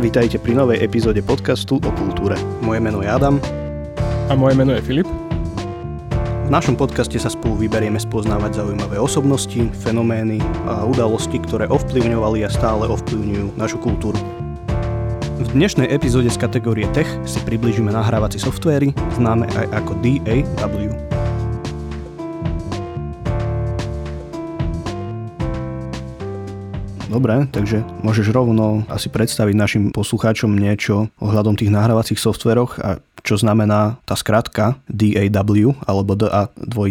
Vitajte pri novej epizóde podcastu o kultúre. Moje meno je Adam. A moje meno je Filip. V našom podcaste sa spolu vyberieme spoznávať zaujímavé osobnosti, fenomény a udalosti, ktoré ovplyvňovali a stále ovplyvňujú našu kultúru. V dnešnej epizóde z kategórie Tech si priblížime nahrávacie softvéry, známe aj ako DAW. Dobre, takže môžeš rovno asi predstaviť našim poslucháčom niečo ohľadom tých nahrávacích softvéroch a čo znamená tá skratka DAW alebo DAW.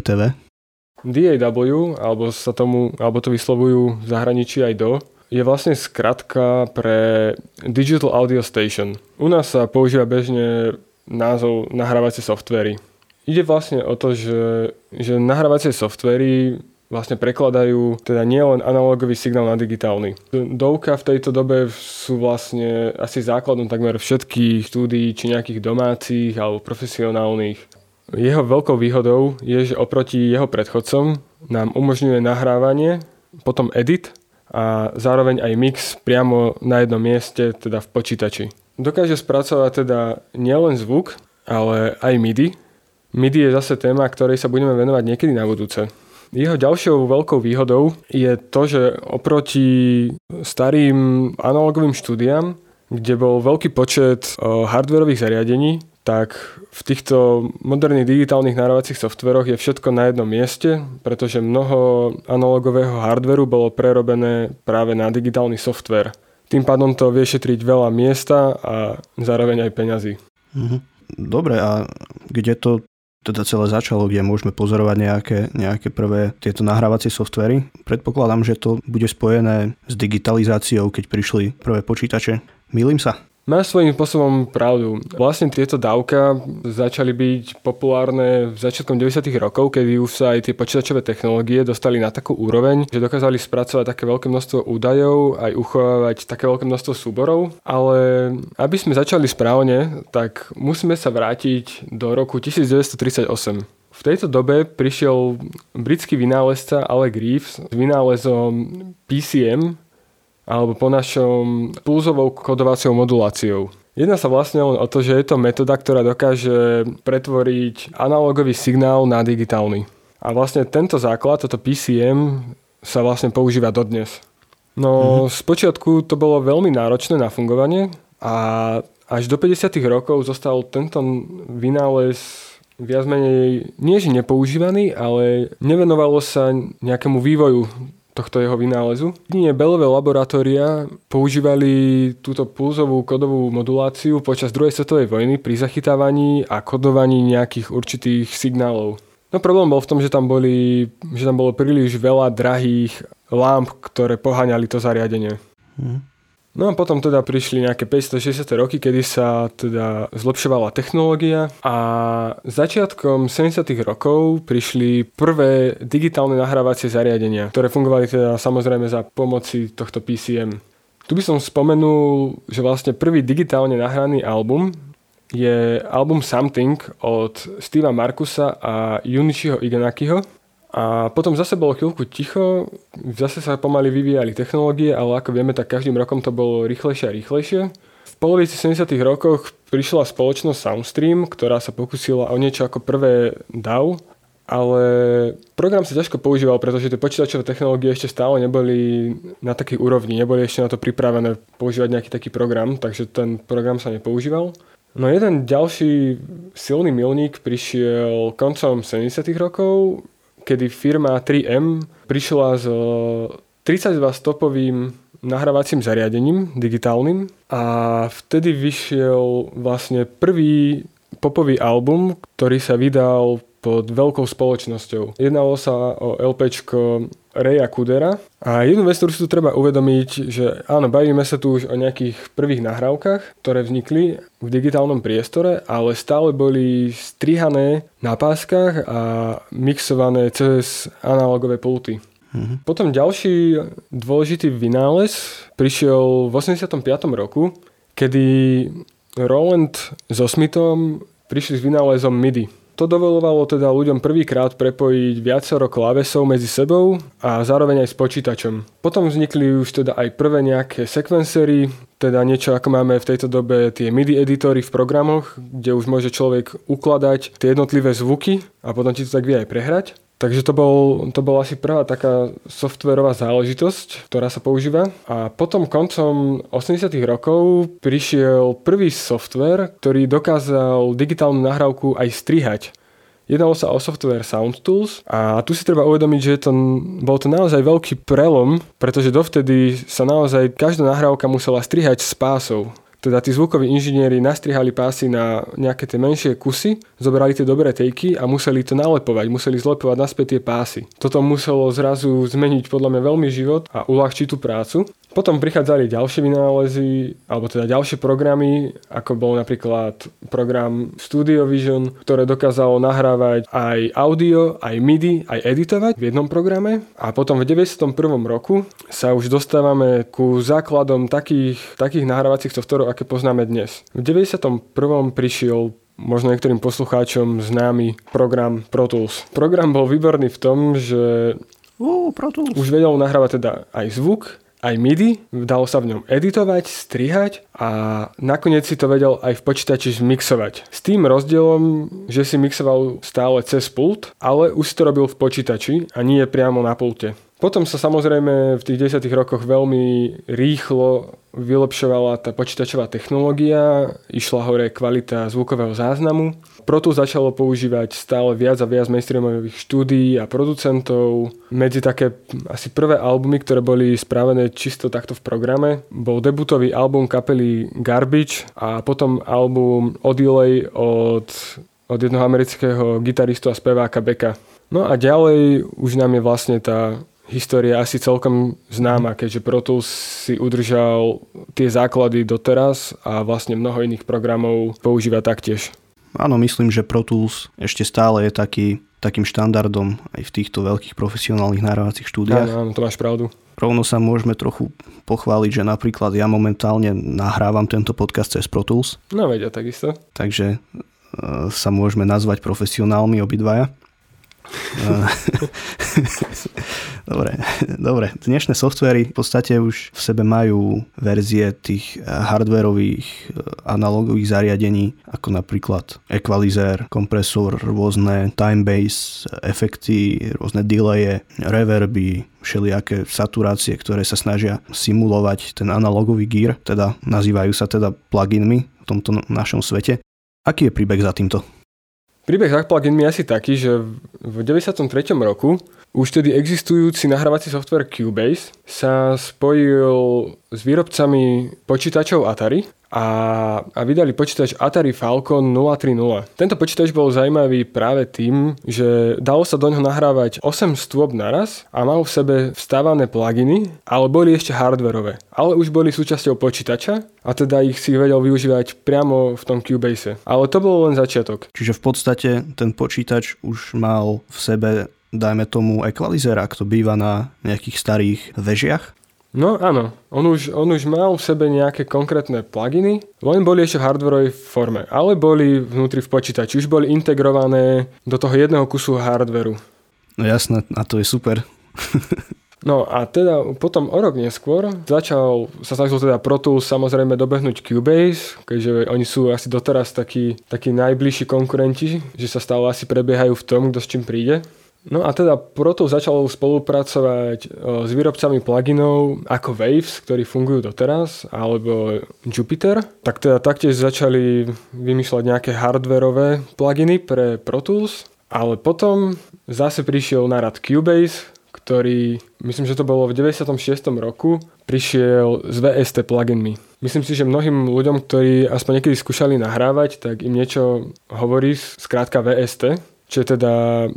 DAW, alebo to vyslovujú v zahraničí aj DO, je vlastne skratka pre Digital Audio Station. U nás sa používa bežne názov nahrávacie softvery. Ide vlastne o to, že nahrávacie softvery vlastne prekladajú teda nielen analogový signál na digitálny. DAWka v tejto dobe sú vlastne asi základom takmer všetkých štúdií, či nejakých domácich alebo profesionálnych. Jeho veľkou výhodou je, že oproti jeho predchodcom nám umožňuje nahrávanie, potom edit a zároveň aj mix priamo na jednom mieste, teda v počítači. Dokáže spracovať teda nielen zvuk, ale aj MIDI. MIDI je zase téma, ktorej sa budeme venovať niekedy na budúce. Jeho ďalšou veľkou výhodou je to, že oproti starým analogovým štúdiám, kde bol veľký počet hardwarových zariadení, tak v týchto moderných digitálnych nahrávacích softveroch je všetko na jednom mieste, pretože mnoho analogového hardveru bolo prerobené práve na digitálny softver. Tým pádom to vie šetriť veľa miesta a zároveň aj peňazí. Dobre, a kde to teda celé začalo, kde môžeme pozorovať nejaké prvé tieto nahrávacie softvery? Predpokladám, že to bude spojené s digitalizáciou, keď prišli prvé počítače. Mýlim sa? Máš svojím spôsobom pravdu. Vlastne tieto dávka začali byť populárne v začiatkom 90. rokov, kedy už sa aj tie počítačové technológie dostali na takú úroveň, že dokázali spracovať také veľké množstvo údajov, aj uchovávať také veľké množstvo súborov. Ale aby sme začali správne, tak musíme sa vrátiť do roku 1938. V tejto dobe prišiel britský vynálezca Alec Reeves s vynálezom PCM, alebo po našom pulzovou kodovacou moduláciou. Jedná sa vlastne len o to, že je to metóda, ktorá dokáže pretvoriť analogový signál na digitálny. A vlastne tento základ, toto PCM, sa vlastne používa dodnes. No, Spočiatku to bolo veľmi náročné na fungovanie a až do 50. rokov zostal tento vynález viac menej nie že nepoužívaný, ale nevenovalo sa nejakému vývoju tohto jeho vynálezu. Jedine Bellové laboratória používali túto pulzovú kodovú moduláciu počas druhej svetovej vojny pri zachytávaní a kodovaní nejakých určitých signálov. No problém bol v tom, že tam bolo príliš veľa drahých lámp, ktoré poháňali to zariadenie. No a potom teda prišli nejaké 560. roky, kedy sa teda zlepšovala technológia a začiatkom 70. rokov prišli prvé digitálne nahrávacie zariadenia, ktoré fungovali teda samozrejme za pomoci tohto PCM. Tu by som spomenul, že vlastne prvý digitálne nahraný album je album Something od Steva Markusa a Junichiho Iganakiho. A potom zase bolo chvíľku ticho, zase sa pomaly vyvíjali technológie, ale ako vieme, tak každým rokom to bolo rýchlejšie a rýchlejšie. V polovici 70. rokoch prišla spoločnosť Soundstream, ktorá sa pokúsila o niečo ako prvé DAW, ale program sa ťažko používal, pretože tie počítačové technológie ešte stále neboli na takej úrovni, neboli ešte na to pripravené používať nejaký taký program, takže ten program sa nepoužíval. No jeden ďalší silný milník prišiel koncom 70. rokov, kedy firma 3M prišla s 32-stopovým nahrávacím zariadením digitálnym a vtedy vyšiel vlastne prvý popový album, ktorý sa vydal pod veľkou spoločnosťou. Jednalo sa o LPčko Rei a Kudera a jednu vec, ktorú si tu treba uvedomiť, že áno, bavíme sa tu už o nejakých prvých nahrávkach, ktoré vznikli v digitálnom priestore, ale stále boli strihané na páskach a mixované cez analogové pulty. Potom ďalší dôležitý vynález prišiel v 85. roku, kedy Roland so Smithom prišli s vynálezom MIDI. To dovolovalo teda ľuďom prvýkrát prepojiť viacero klávesov medzi sebou a zároveň aj s počítačom. Potom vznikli už teda aj prvé nejaké sekvencery, teda niečo ako máme v tejto dobe tie MIDI editory v programoch, kde už môže človek ukladať tie jednotlivé zvuky a potom ti to tak vie aj prehrať. Takže to bol asi prvá taká softwarová záležitosť, ktorá sa používa. A potom koncom 80. rokov prišiel prvý software, ktorý dokázal digitálnu nahrávku aj strihať. Jednalo sa o software Sound Tools a tu si treba uvedomiť, že bol to naozaj veľký prelom, pretože dovtedy sa naozaj každá nahrávka musela strihať s pásou. Teda tí zvukoví inžinieri nastrihali pásy na nejaké tie menšie kusy, zoberali tie dobré tejky a museli to nalepovať, museli zlepovať naspäť tie pásy. Toto muselo zrazu zmeniť podľa mňa veľmi život a uľahčiť tú prácu. Potom prichádzali ďalšie vynálezy, alebo teda ďalšie programy, ako bol napríklad program Studio Vision, ktoré dokázalo nahrávať aj audio, aj MIDI, aj editovať v jednom programe. A potom v 91. roku sa už dostávame ku základom takých nahrávacích softverov, aké poznáme dnes. V 91. prišiel možno niektorým poslucháčom známy program Pro Tools. Program bol výborný v tom, že Pro Tools už vedel nahrávať teda aj zvuk, aj MIDI, dalo sa v ňom editovať, strihať a nakoniec si to vedel aj v počítači zmixovať. S tým rozdielom, že si mixoval stále cez pult, ale už to robil v počítači a nie priamo na pulte. Potom sa samozrejme v tých 10. rokoch veľmi rýchlo vylepšovala tá počítačová technológia, išla hore kvalita zvukového záznamu. Pro Tools začalo používať stále viac a viac mainstreamových štúdií a producentov. Medzi také asi prvé albumy, ktoré boli spravené čisto takto v programe, bol debutový album kapely Garbage a potom album Odelay od jednoho amerického gitaristu a speváka Becka. No a ďalej už nám je vlastne tá história asi celkom známa, keďže Pro Tools si udržal tie základy doteraz a vlastne mnoho iných programov používa taktiež. Áno, myslím, že Pro Tools ešte stále je takým štandardom aj v týchto veľkých profesionálnych nahrávacích štúdiách. Áno, to máš pravdu. Rovno sa môžeme trochu pochváliť, že napríklad ja momentálne nahrávam tento podcast cez Pro Tools. No vedia, takisto. Takže sa môžeme nazvať profesionálmi obidvaja. Dobre. Dnešné softvery v podstate už v sebe majú verzie tých hardwareových analogových zariadení, ako napríklad equalizer, kompresor, rôzne time-base efekty, rôzne delaye, reverby, všelijaké saturácie, ktoré sa snažia simulovať ten analogový gear, teda nazývajú sa teda pluginmi v tomto našom svete. Aký je príbeh za týmto? Príbeh za pluginmi je asi taký, že v 93. roku už tedy existujúci nahrávací software Cubase sa spojil s výrobcami počítačov Atari a vydali počítač Atari Falcon 030. Tento počítač bol zaujímavý práve tým, že dalo sa doňho nahrávať 8 stôb naraz a mal v sebe vstávané pluginy, ale boli ešte hardwareové. Ale už boli súčasťou počítača a teda ich si vedel využívať priamo v tom Cubase. Ale to bol len začiatok. Čiže v podstate ten počítač už mal v sebe, dajme tomu, equalizer, ak to býva na nejakých starých vežiach. No áno, on už mal v sebe nejaké konkrétne pluginy, len boli ešte v hardwareovej forme, ale boli vnútri v počítači, už boli integrované do toho jedného kusu hardwareu. No jasné, a to je super. No a teda potom o rok neskôr sa snažil teda Pro Tools samozrejme dobehnúť Cubase, keďže oni sú asi doteraz takí najbližší konkurenti, že sa stále asi prebiehajú v tom, kto s čím príde. No a teda Pro Tools začalo spolupracovať s výrobcami pluginov ako Waves, ktorí fungujú doteraz, alebo Jupiter. Tak teda taktiež začali vymýšľať nejaké hardwareové pluginy pre Pro Tools, ale potom zase prišiel na rad Cubase, ktorý, myslím, že to bolo v 96. roku, prišiel s VST pluginmi. Myslím si, že mnohým ľuďom, ktorí aspoň niekedy skúšali nahrávať, tak im niečo hovorí skrátka VST, čo je teda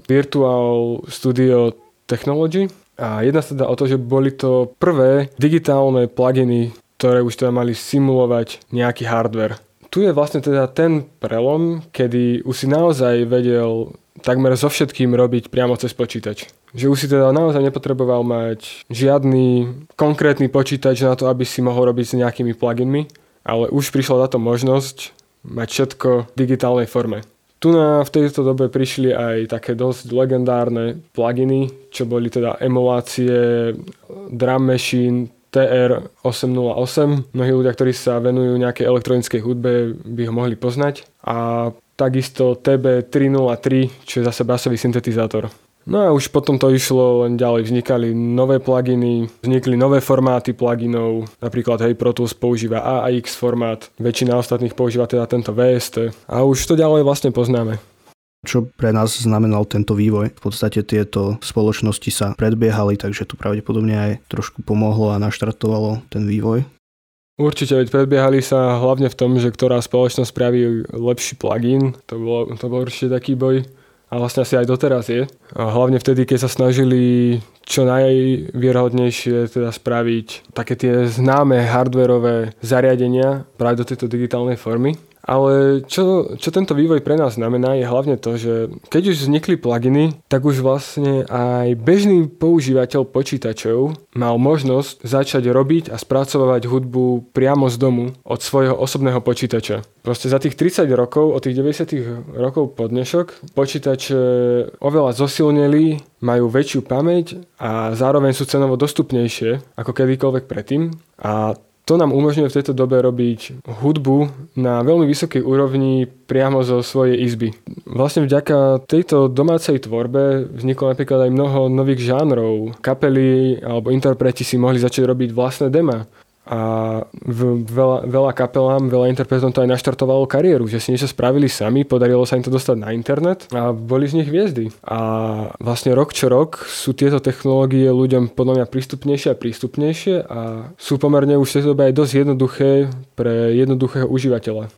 Virtual Studio Technology. A jedná sa teda o to, že boli to prvé digitálne pluginy, ktoré už teda mali simulovať nejaký hardware. Tu je vlastne teda ten prelom, kedy už si naozaj vedel takmer so všetkým robiť priamo cez počítač. Že už si teda naozaj nepotreboval mať žiadny konkrétny počítač na to, aby si mohol robiť s nejakými pluginmi, ale už prišla táto možnosť mať všetko v digitálnej forme. V tejto dobe prišli aj také dosť legendárne pluginy, čo boli teda emulácie, drum machine, TR-808. Mnohí ľudia, ktorí sa venujú nejakej elektronickej hudbe, by ho mohli poznať. A takisto TB-303, čo je zase basový syntetizátor. No a už potom to išlo, len ďalej vznikali nové pluginy, vznikli nové formáty pluginov, napríklad Pro Tools používa AAX formát, väčšina ostatných používa teda tento VST a už to ďalej vlastne poznáme. Čo pre nás znamenal tento vývoj? V podstate tieto spoločnosti sa predbiehali, takže to pravdepodobne aj trošku pomohlo a naštartovalo ten vývoj. Určite, veď predbiehali sa hlavne v tom, že ktorá spoločnosť spraví lepší plugin, to bol určite taký boj a vlastne asi aj doteraz je. A hlavne vtedy, keď sa snažili čo najvierhodnejšie teda spraviť také tie známe hardwareové zariadenia práve do tejto digitálnej formy. Ale čo tento vývoj pre nás znamená, je hlavne to, že keď už vznikli pluginy, tak už vlastne aj bežný používateľ počítačov mal možnosť začať robiť a spracovávať hudbu priamo z domu od svojho osobného počítača. Proste za tých 30 rokov, od tých 90 rokov po dnešok, počítače oveľa zosilnili, majú väčšiu pamäť a zároveň sú cenovo dostupnejšie ako kedykoľvek predtým. A to nám umožňuje v tejto dobe robiť hudbu na veľmi vysokej úrovni priamo zo svojej izby. Vlastne vďaka tejto domácej tvorbe vzniklo napríklad aj mnoho nových žánrov. Kapely alebo interpreti si mohli začať robiť vlastné dema. A veľa kapelám, veľa interpretom to aj naštartovalo kariéru, že si niečo spravili sami, podarilo sa im to dostať na internet a boli z nich hviezdy. A vlastne rok čo rok sú tieto technológie ľuďom podľa mňa prístupnejšie a prístupnejšie a sú pomerne už v tej dobe aj dosť jednoduché pre jednoduchého užívateľa.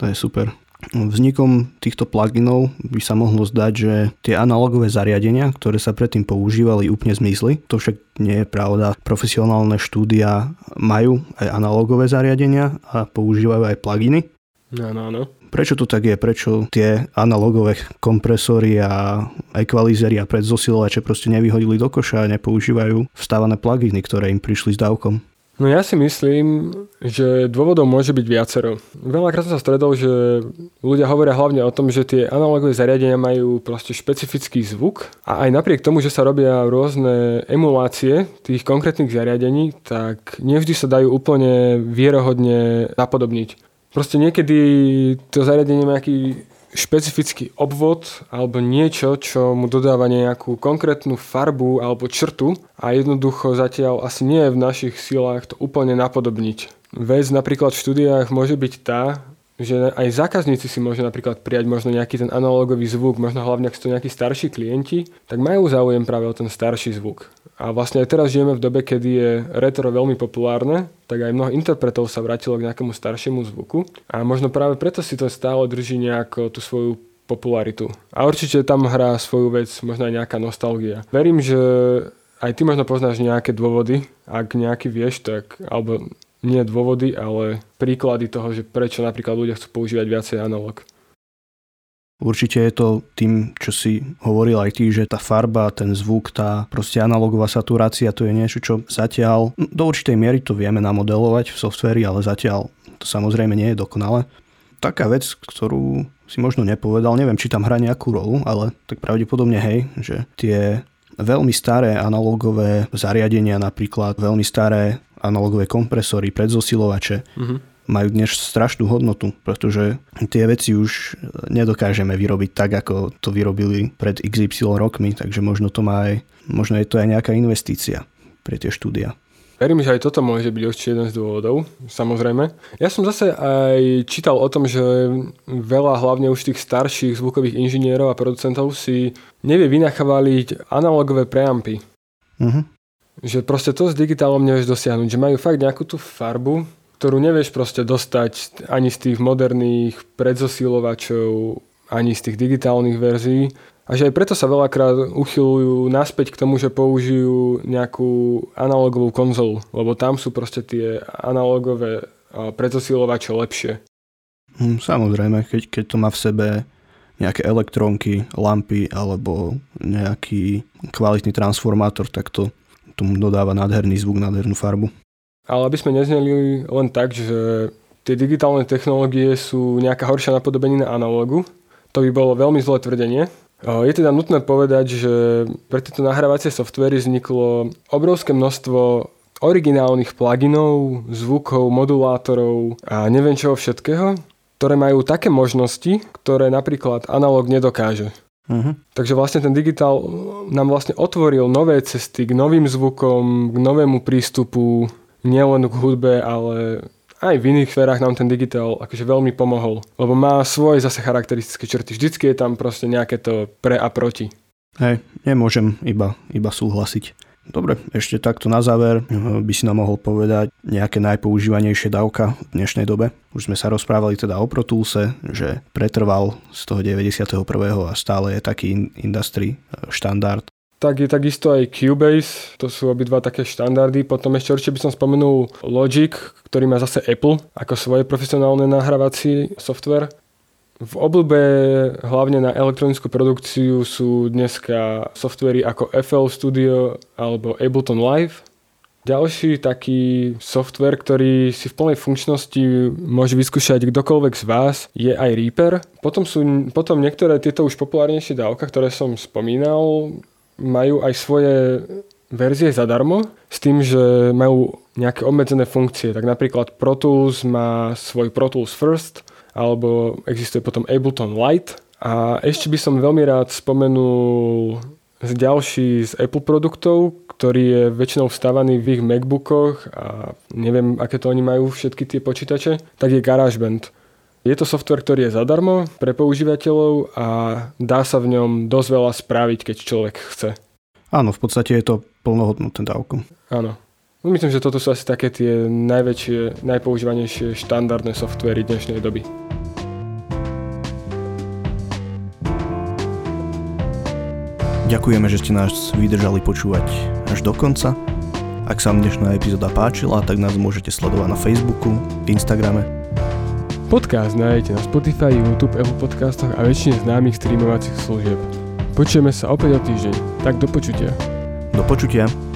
To je super. Vznikom týchto pluginov by sa mohlo zdať, že tie analogové zariadenia, ktoré sa predtým používali, úplne zmizli. To však nie je pravda. Profesionálne štúdia majú aj analogové zariadenia a používajú aj pluginy. Áno. Prečo to tak je? Prečo tie analogové kompresory a equalizery a predzosilovače proste nevyhodili do koša a nepoužívajú vstávané pluginy, ktoré im prišli s dávkom? No ja si myslím, že dôvodov môže byť viacero. Veľakrát som sa stredol, že ľudia hovoria hlavne o tom, že tie analogové zariadenia majú proste špecifický zvuk a aj napriek tomu, že sa robia rôzne emulácie tých konkrétnych zariadení, tak nevždy sa dajú úplne vierohodne napodobniť. Proste niekedy to zariadenie má nejaký špecifický obvod alebo niečo, čo mu dodáva nejakú konkrétnu farbu alebo črtu a jednoducho zatiaľ asi nie je v našich silách to úplne napodobniť. Vec napríklad v štúdiách môže byť tá, že aj zákazníci si môžu napríklad prijať možno nejaký ten analógový zvuk, možno hlavne ak sú to nejakí starší klienti, tak majú záujem práve o ten starší zvuk. A vlastne aj teraz žijeme v dobe, kedy je retro veľmi populárne, tak aj mnoho interpretov sa vrátilo k nejakému staršiemu zvuku a možno práve preto si to stále drží nejako tú svoju popularitu. A určite tam hrá svoju vec možno aj nejaká nostalgia. Verím, že aj ty možno poznáš nejaké dôvody, ak nejaký vieš, tak alebo nie dôvody, ale príklady toho, že prečo napríklad ľudia chcú používať viacej analóg. Určite je to tým, čo si hovoril aj ty, že tá farba, ten zvuk, tá proste analogová saturácia, to je niečo, čo zatiaľ, do určitej miery to vieme namodelovať v softveri, ale zatiaľ to samozrejme nie je dokonalé. Taká vec, ktorú si možno nepovedal, neviem, či tam hrá nejakú rolu, ale tak pravdepodobne hej, že tie veľmi staré analogové zariadenia, napríklad veľmi staré analogové kompresory, predzosilovače, majú dnes strašnú hodnotu, pretože tie veci už nedokážeme vyrobiť tak, ako to vyrobili pred XY rokmi, takže možno je to aj nejaká investícia pre tie štúdia. Verím, že aj toto môže byť určite jeden z dôvodov, samozrejme. Ja som zase aj čítal o tom, že veľa hlavne už tých starších zvukových inžinierov a producentov si nevie vynachváliť analogové preampy. Že proste to s digitálom nevieš dosiahnuť, že majú fakt nejakú tú farbu, ktorú nevieš proste dostať ani z tých moderných predzosilovačov, ani z tých digitálnych verzií. A že aj preto sa veľakrát uchyľujú naspäť k tomu, že použijú nejakú analogovú konzolu, lebo tam sú proste tie analogové predzosilovače lepšie. Samozrejme, keď to má v sebe nejaké elektrónky, lampy alebo nejaký kvalitný transformátor, tak to tomu dodáva nádherný zvuk, nádhernú farbu. Ale aby sme nezneli len tak, že tie digitálne technológie sú nejaká horšia napodobenina analogu, To by bolo veľmi zlé tvrdenie. Je teda nutné povedať, že pre tieto nahrávacie softvery vzniklo obrovské množstvo originálnych pluginov, zvukov, modulátorov a neviem čoho všetkého, ktoré majú také možnosti, ktoré napríklad analóg nedokáže. Uh-huh. Takže vlastne ten digitál nám vlastne otvoril nové cesty k novým zvukom, k novému prístupu, nielen k hudbe, ale aj v iných sférach nám ten digitál akože veľmi pomohol. Lebo má svoje zase charakteristické črty. Vždycky je tam proste nejaké to pre a proti. Hej, nemôžem iba súhlasiť. Dobre, ešte takto na záver by si nám mohol povedať nejaké najpoužívanejšie dávka v dnešnej dobe. Už sme sa rozprávali teda o Pro Toolse, že pretrval z toho 91. a stále je taký industry štandard. Tak je takisto aj Cubase, to sú obidva také štandardy. Potom ešte určite by som spomenul Logic, ktorý má zase Apple ako svoje profesionálne nahrávací software. V obľúbe hlavne na elektronickú produkciu sú dneska softvery ako FL Studio alebo Ableton Live. Ďalší taký softver, ktorý si v plnej funkčnosti môže vyskúšať kdokoľvek z vás, je aj Reaper. Potom niektoré tieto už populárnejšie dávka, ktoré som spomínal, majú aj svoje verzie zadarmo, s tým, že majú nejaké obmedzené funkcie. Tak napríklad Pro Tools má svoj Pro Tools First, alebo existuje potom Ableton Lite. A ešte by som veľmi rád spomenul ďalší z Apple produktov, ktorý je väčšinou vstávaný v ich MacBookoch a neviem, aké to oni majú všetky tie počítače, tak je GarageBand. Je to software, ktorý je zadarmo pre používateľov a dá sa v ňom dosť veľa spraviť, keď človek chce. Áno, v podstate je to plnohodnotné dávko. Áno. Myslím, že toto sú asi také tie najväčšie, najpoužívanejšie štandardné softvery dnešnej doby. Ďakujeme, že ste nás vydržali počúvať až do konca. Ak sa vám dnešná epizóda páčila, tak nás môžete sledovať na Facebooku, Instagrame. Podcast nájdete na Spotify, YouTube, Apple podcastoch a väčšine známych streamovacích služieb. Počujeme sa opäť o týždeň, tak do počutia. Do počutia.